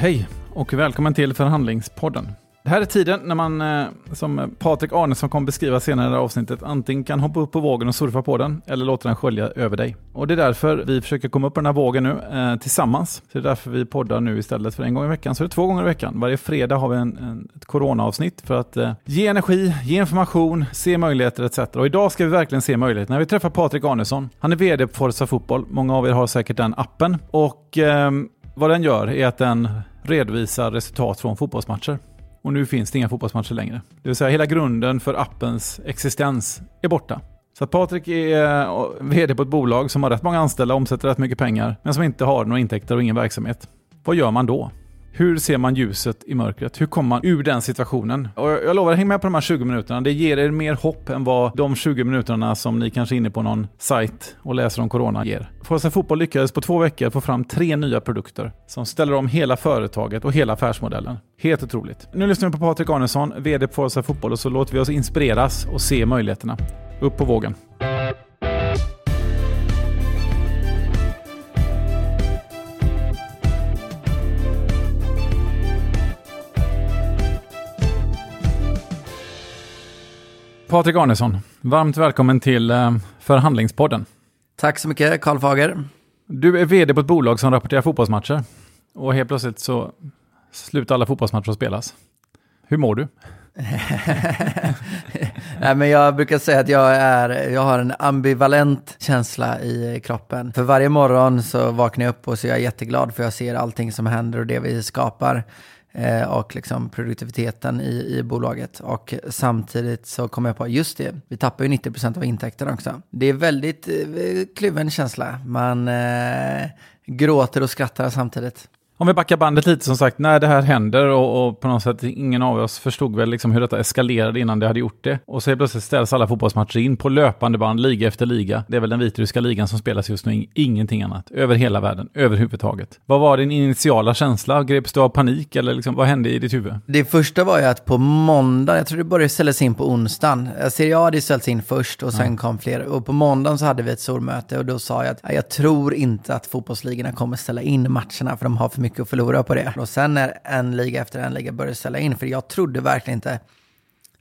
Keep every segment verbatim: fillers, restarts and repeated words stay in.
Hej och välkommen till Förhandlingspodden. Det här är tiden när man, som Patrik Arnesson kommer beskriva senare i det här avsnittet, antingen kan hoppa upp på vågen och surfa på den eller låta den skölja över dig. Och det är därför vi försöker komma upp på den här vågen nu eh, tillsammans. Så det är därför vi poddar nu istället för en gång i veckan. Så det är två gånger i veckan. Varje fredag har vi en, en, ett coronaavsnitt för att eh, ge energi, ge information, se möjligheter et cetera. Och idag ska vi verkligen se möjligheter. När vi träffar Patrik Arnesson, han är vd på Forza Football. Många av er har säkert den appen. Och eh, vad den gör är att den redovisar resultat från fotbollsmatcher. Och nu finns det inga fotbollsmatcher längre. Det vill säga hela grunden för appens existens är borta. Så att Patrik är vd på ett bolag som har rätt många anställda och omsätter rätt mycket pengar. Men som inte har några intäkter och ingen verksamhet. Vad gör man då? Hur ser man ljuset i mörkret? Hur kommer man ur den situationen? Och jag lovar, häng med på de här tjugo minuterna. Det ger er mer hopp än vad de tjugo minuterna som ni kanske är inne på någon sajt och läser om corona ger. Forza Football lyckades på två veckor få fram tre nya produkter som ställer om hela företaget och hela affärsmodellen. Helt otroligt. Nu lyssnar vi på Patrik Arnesson, vd på Forza Football, och så låter vi oss inspireras och se möjligheterna. Upp på vågen. Patrik Arnesson, varmt välkommen till Förhandlingspodden. Tack så mycket, Karl Fager. Du är vd på ett bolag som rapporterar fotbollsmatcher. Och helt plötsligt så slutar alla fotbollsmatcher att spelas. Hur mår du? Nej, men jag brukar säga att jag, är, jag har en ambivalent känsla i kroppen. För varje morgon så vaknar jag upp och så är jag jätteglad för jag ser allting som händer och det vi skapar. Och liksom produktiviteten i, i bolaget. Och samtidigt så kommer jag på, just det, vi tappar ju nittio procent av intäkterna också. Det är väldigt eh, kluven känsla. Man eh, gråter och skrattar samtidigt. Om vi backar bandet lite, som sagt, när det här händer och, och på något sätt ingen av oss förstod väl liksom hur detta eskalerade innan det hade gjort det. Och så plötsligt ställs alla fotbollsmatcher in på löpande band, liga efter liga. Det är väl den vitryska ligan som spelas just nu, ingenting annat. Över hela världen, överhuvudtaget. Vad var din initiala känsla? Greps du av panik eller liksom, vad hände i ditt huvud? Det första var ju att på måndag, jag tror det började ställas in på onsdagen. Serie A hade ställts in först och sen mm. kom fler. Och på måndagen så hade vi ett stormöte och då sa jag att jag tror inte att fotbollsligorna kommer ställa in matcherna för de har för mycket och förlora på det. Och sen när en liga efter en liga började ställa in, för jag trodde verkligen inte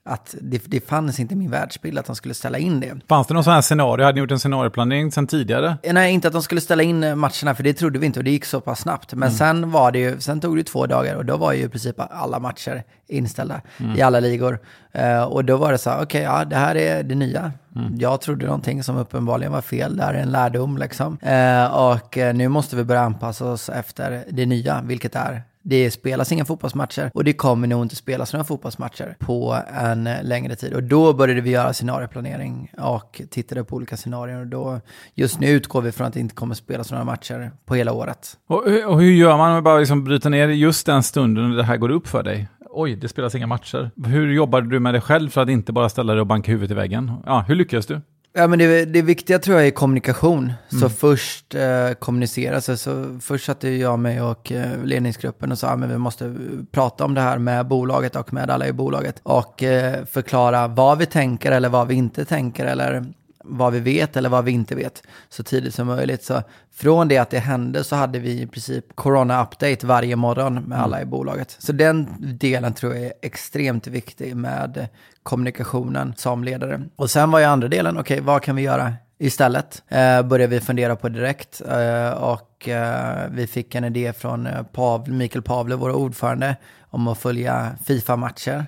att det, det fanns inte i min världsbild att de skulle ställa in det. Fanns det någon sån här scenario? Hade ni gjort en scenarioplanering sedan tidigare? Nej, inte att de skulle ställa in matcherna, för det trodde vi inte och det gick så pass snabbt. Men mm. sen var det ju, sen tog det två dagar och då var ju i princip alla matcher inställda mm. i alla ligor. Uh, och då var det så här, okej, okay, ja, det här är det nya. Mm. Jag trodde någonting som uppenbarligen var fel. Det här är en lärdom liksom. Uh, och nu måste vi börja anpassa oss efter det nya, vilket är det spelas inga fotbollsmatcher och det kommer nog inte spelas några fotbollsmatcher på en längre tid. Och då började vi göra scenarioplanering och tittade på olika scenarier. Och då, just nu utgår vi från att det inte kommer spelas några matcher på hela året. Och, och hur gör man om man bara liksom bryter ner just den stunden när det här går upp för dig? Oj, det spelas inga matcher. Hur jobbar du med dig själv för att inte bara ställa dig och banka huvudet i väggen? Ja, hur lyckas du? Ja, men det, det viktiga tror jag är kommunikation. Mm. Så först eh, kommunicera. Så, så först satte jag mig och eh, ledningsgruppen och sa att vi måste prata om det här med bolaget och med alla i bolaget. Och eh, förklara vad vi tänker eller vad vi inte tänker eller vad vi vet eller vad vi inte vet så tidigt som möjligt. Så från det att det hände så hade vi i princip corona-update varje morgon med alla i bolaget. Så den delen tror jag är extremt viktig med kommunikationen som ledare. Och sen var ju andra delen, okej, okay, vad kan vi göra istället? Eh, började vi fundera på direkt eh, och eh, vi fick en idé från Pav- Mikael Pavle, vår ordförande, om att följa FIFA-matcher.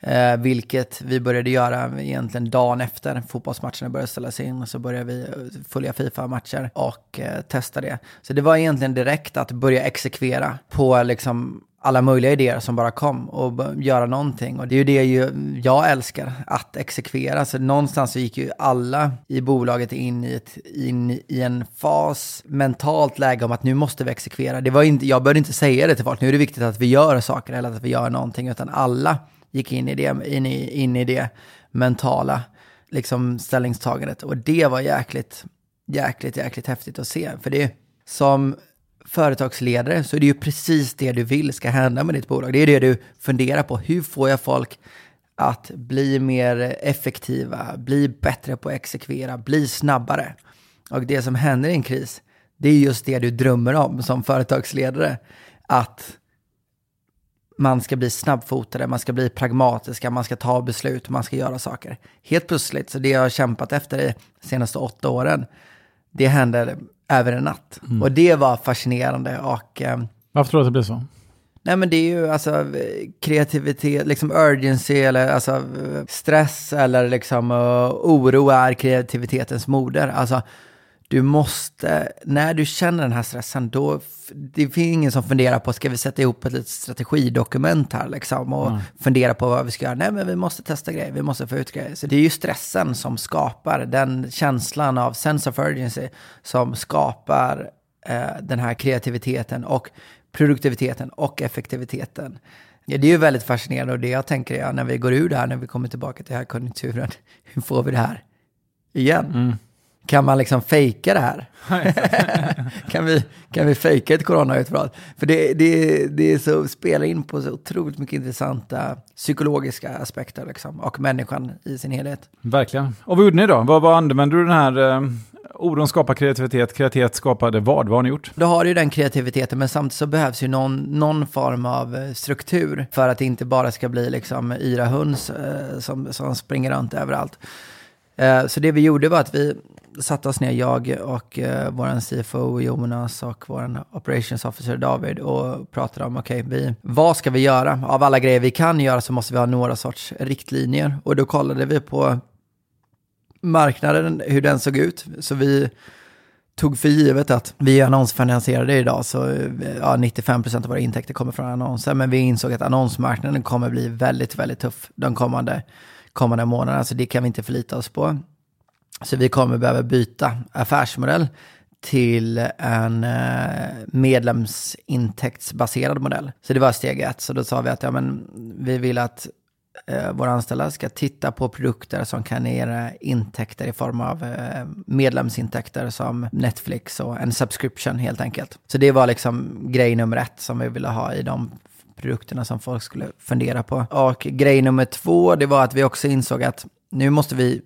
Eh, vilket vi började göra egentligen dagen efter fotbollsmatcherna började ställas in. Så började vi följa FIFA-matcher och eh, testa det. Så det var egentligen direkt att börja exekvera på liksom alla möjliga idéer som bara kom och b- göra någonting. Och det är ju det ju jag älskar, att exekvera. Så någonstans så gick ju alla i bolaget in i, ett, in i en fas, mentalt läge om att nu måste vi exekvera. Det var inte, jag började inte säga det till folk, nu är det viktigt att vi gör saker eller att vi gör någonting, utan alla gick in i det, in i, in i det mentala liksom, ställningstagandet. Och det var jäkligt, jäkligt, jäkligt häftigt att se. För det som företagsledare så är det ju precis det du vill ska hända med ditt bolag. Det är det du funderar på. Hur får jag folk att bli mer effektiva, bli bättre på att exekvera, bli snabbare? Och det som händer i en kris, det är just det du drömmer om som företagsledare. Att man ska bli snabbfotade, man ska bli pragmatiska, man ska ta beslut, man ska göra saker. Helt plötsligt, så det jag har kämpat efter i de senaste åtta åren, det hände över en natt. Mm. Och det var fascinerande. Och, eh, varför tror du att det blir så? Nej, men det är ju alltså kreativitet, liksom urgency eller alltså stress eller liksom uh, oro är kreativitetens moder. Alltså du måste, när du känner den här stressen, då det finns ingen som funderar på, ska vi sätta ihop ett litet strategidokument här liksom och mm. fundera på vad vi ska göra. Nej, men vi måste testa grejer, vi måste få ut grejer. Så det är ju stressen som skapar den känslan av sense of urgency som skapar eh, den här kreativiteten och produktiviteten och effektiviteten. Ja, det är ju väldigt fascinerande, och det jag tänker jag när vi går ur det här, när vi kommer tillbaka till den här konjunkturen, hur får vi det här igen? Mm. Kan man liksom fejka det här? kan vi, kan vi fejka ett coronautbrott? För det, det, det är så, spelar in på så otroligt mycket intressanta psykologiska aspekter liksom, och människan i sin helhet. Verkligen. Och vad gjorde ni då? Vad, vad använder du den här... Eh... Oron skapar kreativitet, kreativitet skapade vad? Vad har ni gjort? Då har ju den kreativiteten, men samtidigt så behövs ju någon, någon form av struktur för att det inte bara ska bli liksom yra höns eh, som, som springer runt överallt. Eh, så det vi gjorde var att vi satte oss ner, jag och eh, våran C F O Jonas och våran Operations Officer David, och pratade om okej, okay, vi, vad ska vi göra? Av alla grejer vi kan göra så måste vi ha några sorts riktlinjer, och då kollade vi på marknaden, hur den såg ut. Så vi tog för givet att vi är annonsfinansierade idag, så ja, nittiofem procent av våra intäkter kommer från annonser, men vi insåg att annonsmarknaden kommer bli väldigt, väldigt tuff de kommande, kommande månaderna, så det kan vi inte förlita oss på. Så vi kommer behöva byta affärsmodell till en medlemsintäktsbaserad modell. Så det var steg ett. Så då sa vi att ja, men vi vill att våra anställda ska titta på produkter som kan ge intäkter i form av medlemsintäkter, som Netflix och en subscription helt enkelt. Så det var liksom grej nummer ett som vi ville ha i de produkterna som folk skulle fundera på. Och grej nummer två, det var att vi också insåg att nu måste vi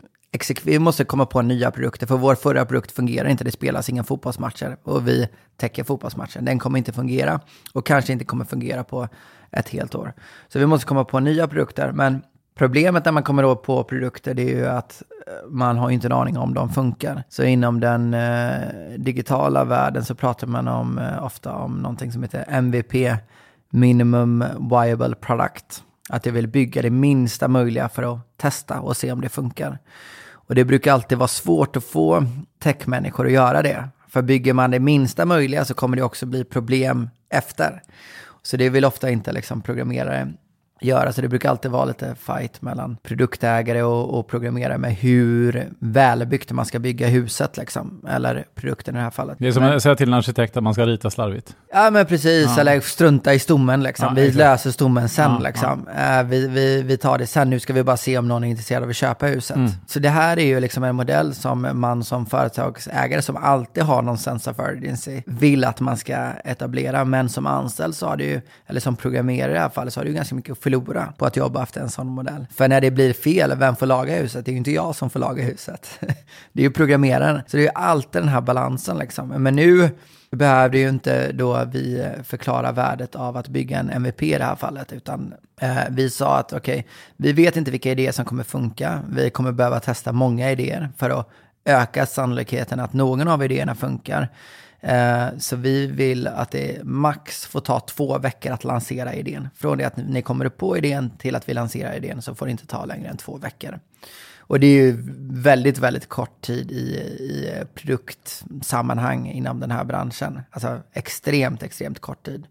vi måste komma på nya produkter, för vår förra produkt fungerar inte, det spelas inga fotbollsmatcher och vi täcker fotbollsmatchen, den kommer inte fungera och kanske inte kommer fungera på ett helt år. Så vi måste komma på nya produkter, men problemet när man kommer då på produkter, det är ju att man har inte en aning om de funkar. Så inom den eh, digitala världen så pratar man om, eh, ofta om någonting som heter M V P, Minimum Viable Product. Att jag vill bygga det minsta möjliga för att testa och se om det funkar. Och det brukar alltid vara svårt att få tech-människor att göra det. För bygger man det minsta möjliga så kommer det också bli problem efter. Så det vill ofta inte liksom programmerare göra. Så det brukar alltid vara lite fight mellan produktägare och, och programmerare med hur välbyggt man ska bygga huset liksom. Eller produkten i det här fallet. Det är som att säga till en arkitekt att man ska rita slarvigt. Ja, men precis. Ja. Eller strunta i stommen liksom. Ja, vi exakt. löser stommen sen ja, liksom. Ja. Vi, vi, vi tar det sen. Nu ska vi bara se om någon är intresserad av att köpa huset. Mm. Så det här är ju liksom en modell som man som företagsägare, som alltid har någon sense of urgency, vill att man ska etablera. Men som anställd så har det ju, eller som programmerare i det här fallet, så har det ju ganska mycket förlora på att jobba efter en sån modell. För när det blir fel, vem får laga huset? Det är ju inte jag som får laga huset. Det är ju programmeraren. Så det är ju alltid den här balansen liksom. Men nu behövde ju inte då vi förklara värdet av att bygga en M V P i det här fallet, utan eh, vi sa att okej, okay, vi vet inte vilka idéer som kommer funka. Vi kommer behöva testa många idéer för att öka sannolikheten att någon av idéerna funkar. Så vi vill att det max får ta två veckor att lansera idén. Från det att ni kommer på idén till att vi lanserar idén, så får det inte ta längre än två veckor. Och det är ju väldigt, väldigt kort tid i, i produktsammanhang inom den här branschen. Alltså extremt, extremt kort tid.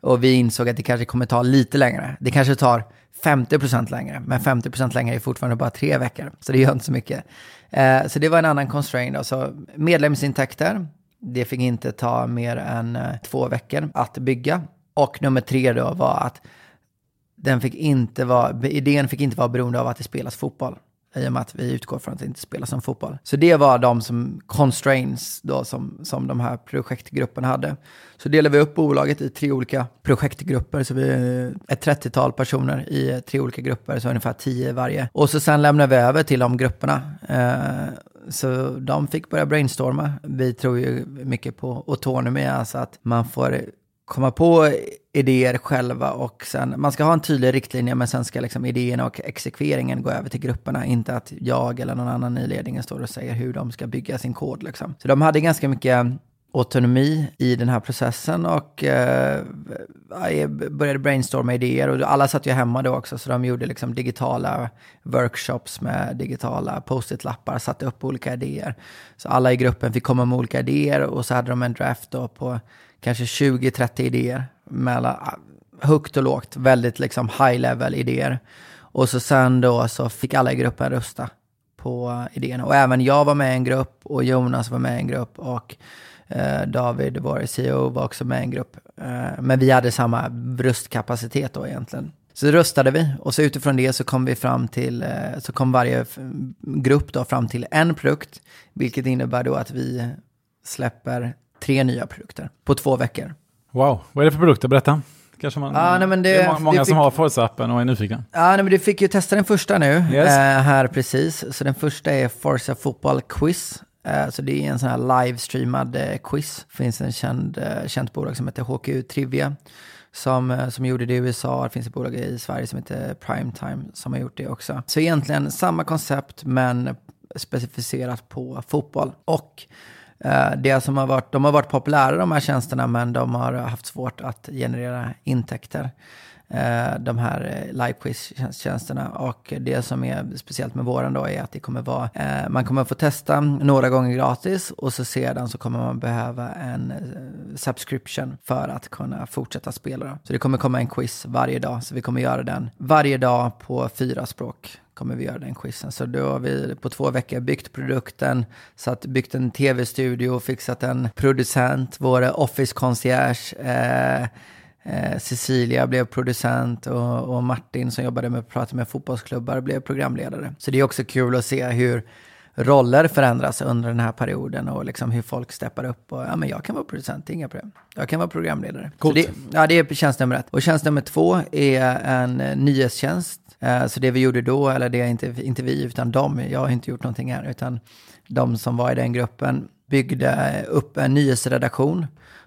Och vi insåg att det kanske kommer ta lite längre. Det kanske tar femtio procent längre, men femtio procent längre är fortfarande bara tre veckor. Så det gör inte så mycket. Så det var en annan constraint. Alltså medlemsintäkter. Det fick inte ta mer än två veckor att bygga. Och nummer tre då var att den fick inte vara, idén fick inte vara beroende av att det spelas fotboll. I och med att vi utgår från att det inte spelas som fotboll. Så det var de som constraints då som, som de här projektgrupperna hade. Så delade vi upp bolaget i tre olika projektgrupper. Så vi är ett trettiotal personer i tre olika grupper. Så ungefär tio varje. Och så sen lämnade vi över till de grupperna. Eh, så de fick börja brainstorma. Vi tror ju mycket på autonomi. Alltså att man får komma på idéer själva och sen, man ska ha en tydlig riktlinje, men sen ska liksom idéerna och exekveringen gå över till grupperna, inte att jag eller någon annan i ledningen står och säger hur de ska bygga sin kod liksom. Så de hade ganska mycket autonomi i den här processen och eh, började brainstorma idéer, och alla satt ju hemma då också, så de gjorde liksom digitala workshops med digitala post-it-lappar, satte upp olika idéer. Så alla i gruppen fick komma med olika idéer, och så hade de en draft då på kanske tjugo trettio idéer, mellan högt och lågt, väldigt liksom high-level idéer. Och så sen då så fick alla i gruppen rösta på idéerna, och även jag var med i en grupp och Jonas var med i en grupp och David, vår C E O, var också med i en grupp. Men vi hade samma röstkapacitet då egentligen. Så röstade vi, och så utifrån det så kom vi fram till, så kom varje grupp då fram till en produkt, vilket innebär då att vi släpper tre nya produkter på två veckor. Wow, vad är det för produkter? Berätta. Kanske man, ah, nej, men det, det är många det fick, som har Forza-appen och är nyfiken. Ja, ah, nej, men du fick ju testa den första nu, yes. eh, här precis. Så den första är Forza Football Quiz. Så det är en sån här livestreamad quiz. Det finns en känd, känt bolag som heter H Q Trivia som, som gjorde det i U S A. Det finns ett bolag i Sverige som heter Primetime som har gjort det också. Så egentligen samma koncept, men specificerat på fotboll. Och eh, det som har varit, de har varit populära, de här tjänsterna, men de har haft svårt att generera intäkter. Eh, de här live-quiz-tjänsterna, och det som är speciellt med våran då är att det kommer vara eh, man kommer få testa några gånger gratis, och så sedan så kommer man behöva en eh, subscription för att kunna fortsätta spela då. Så det kommer komma en quiz varje dag, så vi kommer göra den varje dag på fyra språk. Kommer vi göra den quizen. Så då har vi på två veckor byggt produkten, så att byggt en tv-studio, fixat en producent, vår office-concierge, eh, Eh, Cecilia blev producent, och, och Martin som jobbade med att prata med fotbollsklubbar blev programledare. Så det är också kul att se hur roller förändras under den här perioden, och liksom hur folk steppar upp och ja, men jag kan vara producent, inga problem. Jag kan vara programledare. Coolt. Så det, ja, det är tjänst nummer ett. Och tjänst nummer två är en nyhetstjänst. Eh, så det vi gjorde då, eller det är inte, inte vi utan de, jag har inte gjort någonting här, utan de som var i den gruppen byggde upp en nyhetsredaktion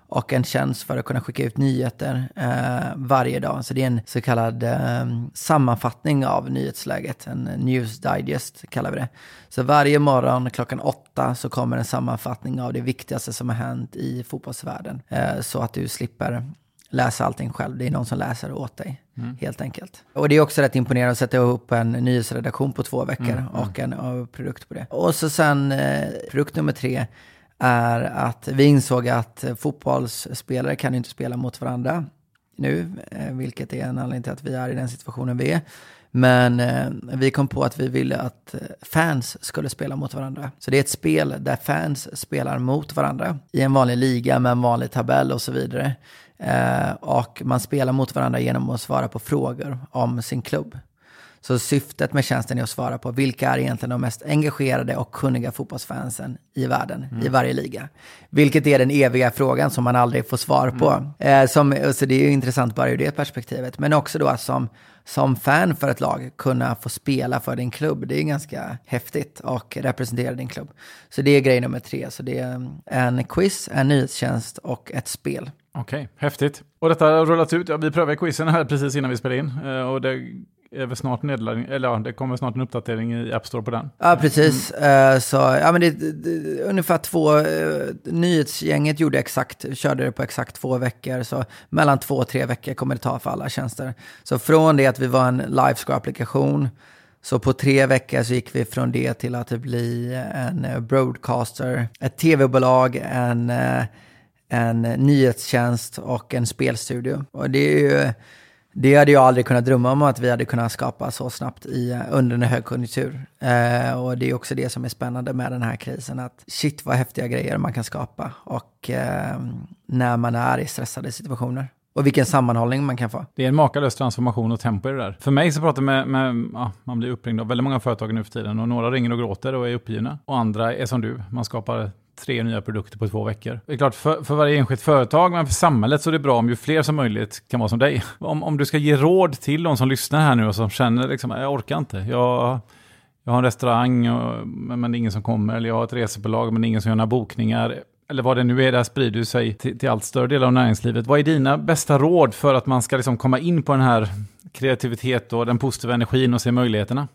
och en tjänst för att kunna skicka ut nyheter eh, varje dag. Så det är en så kallad eh, sammanfattning av nyhetsläget. En news digest kallar vi det. Så varje morgon klockan åtta så kommer en sammanfattning av det viktigaste som har hänt i fotbollsvärlden. Eh, så att du slipper läsa allting själv. Det är någon som läser åt dig, mm. helt enkelt. Och det är också rätt imponerande att sätta ihop en nyhetsredaktion på två veckor mm, och en och produkt på det. Och så sen eh, produkt nummer tre är att vi insåg att fotbollsspelare kan inte spela mot varandra nu, vilket är en anledning till att vi är i den situationen vi är. Men vi kom på att vi ville att fans skulle spela mot varandra. Så det är ett spel där fans spelar mot varandra i en vanlig liga med en vanlig tabell och så vidare. Och man spelar mot varandra genom att svara på frågor om sin klubb. Så syftet med tjänsten är att svara på vilka är egentligen de mest engagerade och kunniga fotbollsfansen i världen, mm. i varje liga. Vilket är den eviga frågan som man aldrig får svar på. Mm. Eh, som, så det är ju intressant bara ur det perspektivet. Men också då som, som fan för ett lag kunna få spela för din klubb. Det är ganska häftigt och representera din klubb. Så det är grej nummer tre. Så det är en quiz, en nyhetstjänst och ett spel. Okej, okay, häftigt. Och detta har rullat ut. Ja, vi prövar quizen här precis innan vi spelar in. Och det... Över snart nedladdning, eller ja, det kommer snart en uppdatering i App Store på den. Ja, precis. Mm. Så, ja, men det, det, ungefär två, nyhetsgänget gjorde exakt, körde det på exakt två veckor. Så mellan två och tre veckor kommer det ta för alla tjänster. Så från det att vi var en livescore-applikation, så på tre veckor så gick vi från det till att det blir en broadcaster, ett tv-bolag, en, en nyhetstjänst och en spelstudio. Och det är ju... Det hade jag aldrig kunnat drömma om, att vi hade kunnat skapa så snabbt i, under en högkonjunktur. Eh, och det är också det som är spännande med den här krisen. Att shit vad häftiga grejer man kan skapa. Och eh, när man är i stressade situationer. Och vilken sammanhållning man kan få. Det är en makalös transformation och tempo i det där. För mig så pratar med, med ja, man blir uppringd av väldigt många företag nu för tiden. Och några ringer och gråter och är uppgivna. Och andra är som du, man skapar... tre nya produkter på två veckor. Det är klart för, för varje enskilt företag, men för samhället så är det bra om ju fler som möjligt kan vara som dig. Om, om du ska ge råd till de som lyssnar här nu och som känner liksom, jag orkar inte. Jag, jag har en restaurang och, men ingen som kommer. Eller jag har ett resebolag men ingen som gör några bokningar. eller vad det nu är, där sprider sig till, till allt större delar av näringslivet. Vad är dina bästa råd för att man ska liksom komma in på den här kreativitet och den positiva energin och se möjligheterna?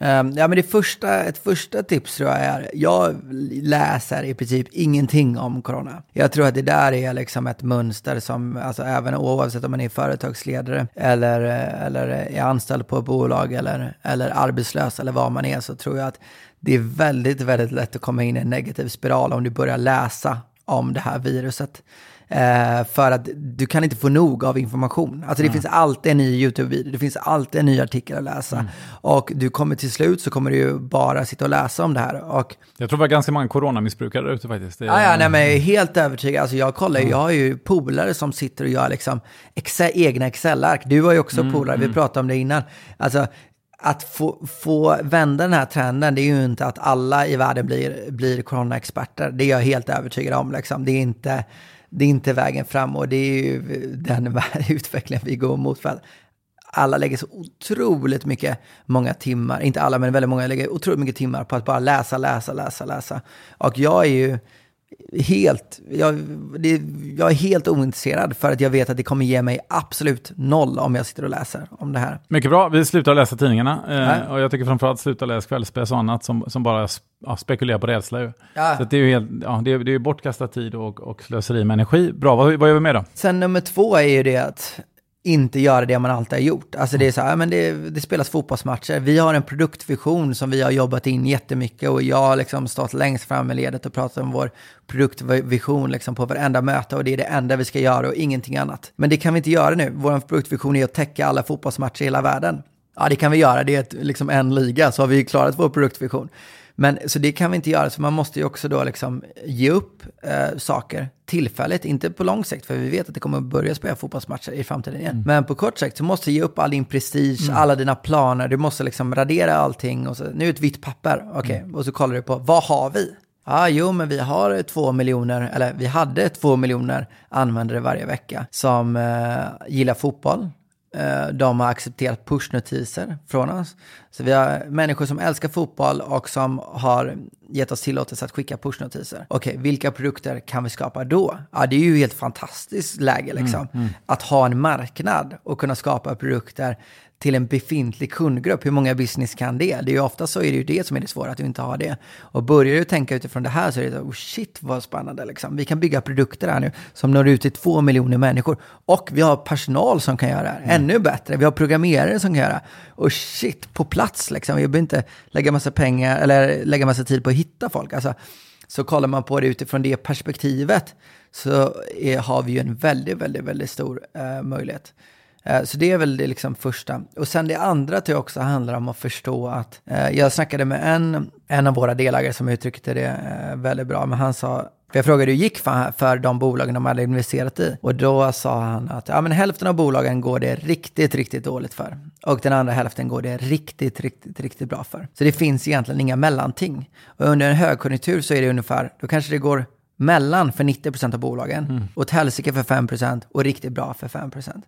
Um, ja, men det första, ett första tips tror jag är, jag läser i princip ingenting om corona. Jag tror att det där är liksom ett mönster som, alltså även oavsett om man är företagsledare eller, eller är anställd på ett bolag eller, eller arbetslös eller vad man är, så tror jag att det är väldigt, väldigt lätt att komma in i en negativ spiral om du börjar läsa om det här viruset. Eh, för att du kan inte få nog av information. Alltså det mm. finns alltid en ny YouTube-video, det finns alltid en ny artikel att läsa. Mm. Och du kommer till slut så kommer du ju bara sitta och läsa om det här. Och jag tror det var ganska många coronamissbrukare där ute faktiskt. Det är... ah, ja, nej, men jag är helt övertygad. Alltså jag kollar, mm. jag har ju polare som sitter och gör liksom exa- egna Excel-ark. Du har ju också mm, polare, mm. vi pratade om det innan. Alltså att få, få vända den här trenden, det är ju inte att alla i världen blir, blir corona-experter. Det är jag helt övertygad om liksom. Det är inte... Det är inte vägen fram, och det är ju den utvecklingen vi går mot. För alla lägger så otroligt mycket, många timmar, inte alla men väldigt många lägger otroligt mycket timmar på att bara läsa, läsa, läsa, läsa. Och jag är ju helt, jag, det, jag är helt ointresserad, för att jag vet att det kommer ge mig absolut noll om jag sitter och läser om det här. Mycket bra, vi slutar läsa tidningarna. Eh, och jag tycker framförallt sluta läsa kvällspress och annat som, som bara ja, spekulerar på rädsla. Ju. Ja. Så det är ju helt, ja, det är, det är bortkastad tid och, och slöseri med energi. Bra, vad, vad gör vi med då? Sen nummer två är ju det att inte göra det man alltid har gjort. Alltså det är så här, men det, det spelas fotbollsmatcher. Vi har en produktvision som vi har jobbat in jättemycket, och jag har liksom stått längst fram i ledet och pratat om vår produktvision liksom på varenda möte, och det är det enda vi ska göra och ingenting annat. Men det kan vi inte göra nu. Vår produktvision är att täcka alla fotbollsmatcher i hela världen. Ja, det kan vi göra. Det är ett, liksom en liga, så har vi ju klarat vår produktvision. Men så det kan vi inte göra, så man måste ju också då liksom ge upp eh, saker tillfälligt, inte på lång sikt, för vi vet att det kommer att börja spela fotbollsmatcher i framtiden igen. Mm. Men på kort sikt så måste du ge upp all din prestige, mm. alla dina planer, du måste liksom radera allting, och så nu är ett vitt papper, okej, okay. mm. och så kollar du på, vad har vi? Ah, jo, men vi har två miljoner, eller vi hade två miljoner användare varje vecka som eh, gillar fotboll. De har accepterat pushnotiser från oss. Så vi har människor som älskar fotboll och som har gett oss tillåtelse att skicka pushnotiser. Okej, vilka produkter kan vi skapa då? Ja, det är ju helt fantastiskt läge liksom. Mm, mm. Att ha en marknad och kunna skapa produkter till en befintlig kundgrupp. Hur många business kan det? Det är ju ofta så är det ju det som är det svåra, att du inte har det. Och börjar du tänka utifrån det här så är det så, oh shit vad spännande liksom. Vi kan bygga produkter här nu som når ut till två miljoner människor. Och vi har personal som kan göra det här. Mm. Ännu bättre. Vi har programmerare som kan göra. Och shit, på plats liksom. Vi behöver inte lägga massa pengar eller lägga massa tid på att hitta folk. Alltså, så kollar man på det utifrån det perspektivet, så är, har vi ju en väldigt, väldigt, väldigt stor eh, möjlighet. Så det är väl det liksom första. Och sen det andra tror jag också handlar om att förstå att eh, jag snackade med en, en av våra delägare som uttryckte det eh, väldigt bra. Men han sa, för jag frågade hur gick för, för de bolagen de hade investerat i. Och då sa han att ja, men hälften av bolagen går det riktigt, riktigt dåligt för. Och den andra hälften går det riktigt, riktigt, riktigt bra för. Så det finns egentligen inga mellanting. Och under en högkonjunktur så är det ungefär, då kanske det går mellan för nittio procent av bolagen. Mm. Åt helsike för fem procent och riktigt bra för fem procent.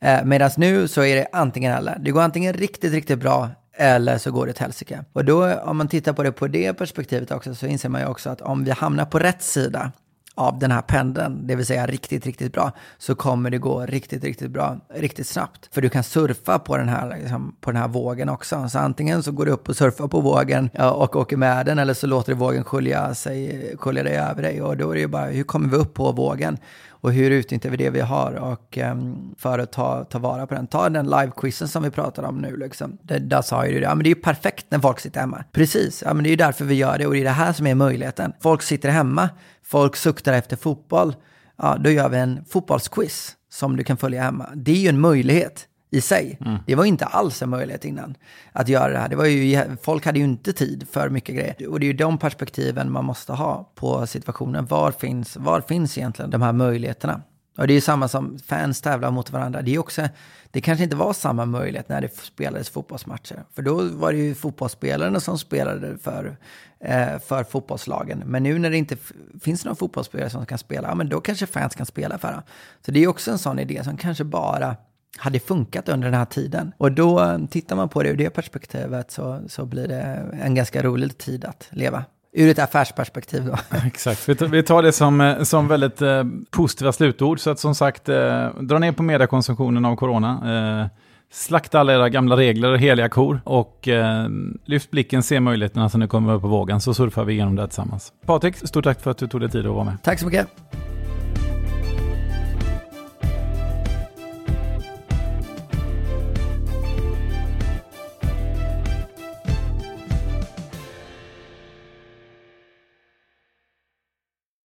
Eh, Medan nu så är det antingen eller. Det går antingen riktigt, riktigt bra eller så går det åt helsike. Och då om man tittar på det på det perspektivet också, så inser man ju också att om vi hamnar på rätt sida av den här pendeln, det vill säga riktigt, riktigt bra, så kommer det gå riktigt, riktigt bra, riktigt snabbt. För du kan surfa på den här, liksom, på den här vågen också. Så antingen så går du upp och surfar på vågen och åker med den, eller så låter du vågen skölja sig, skölja dig över dig. Och då är det ju bara, hur kommer vi upp på vågen? Och hur utnyttjar vi det vi har, och um, för att ta, ta vara på den. Ta den live-quizen som vi pratar om nu. Liksom. Det, där sa ju du det. Ja, men det är ju perfekt när folk sitter hemma. Precis, ja, men det är ju därför vi gör det, och det är det här som är möjligheten. Folk sitter hemma, folk suktar efter fotboll. Ja, då gör vi en fotbollsquiz som du kan följa hemma. Det är ju en möjlighet i sig. Mm. Det var inte alls en möjlighet innan att göra det här. Det var ju, folk hade ju inte tid för mycket grejer. Och det är ju de perspektiven man måste ha på situationen. Var finns, var finns egentligen de här möjligheterna? Och det är ju samma som fans tävlar mot varandra. Det är också, det kanske inte var samma möjlighet när det spelades fotbollsmatcher. För då var det ju fotbollsspelarna som spelade för, eh, för fotbollslagen. Men nu när det inte f- finns någon fotbollsspelare som kan spela, ja, men då kanske fans kan spela för dem. Så det är ju också en sån idé som kanske bara hade funkat under den här tiden. Och då tittar man på det ur det perspektivet, så, så blir det en ganska rolig tid att leva. Ur ett affärsperspektiv då. Exakt. Vi tar, vi tar det som, som väldigt eh, positiva slutord. Så att som sagt, eh, dra ner på mediekonsumtionen av corona. Eh, slakta alla era gamla regler och heliga kor. Och eh, lyft blicken, se möjligheterna som nu kommer upp på vågen. Så surfar vi igenom det tillsammans. Patrik, stort tack för att du tog dig tid att vara med. Tack så mycket.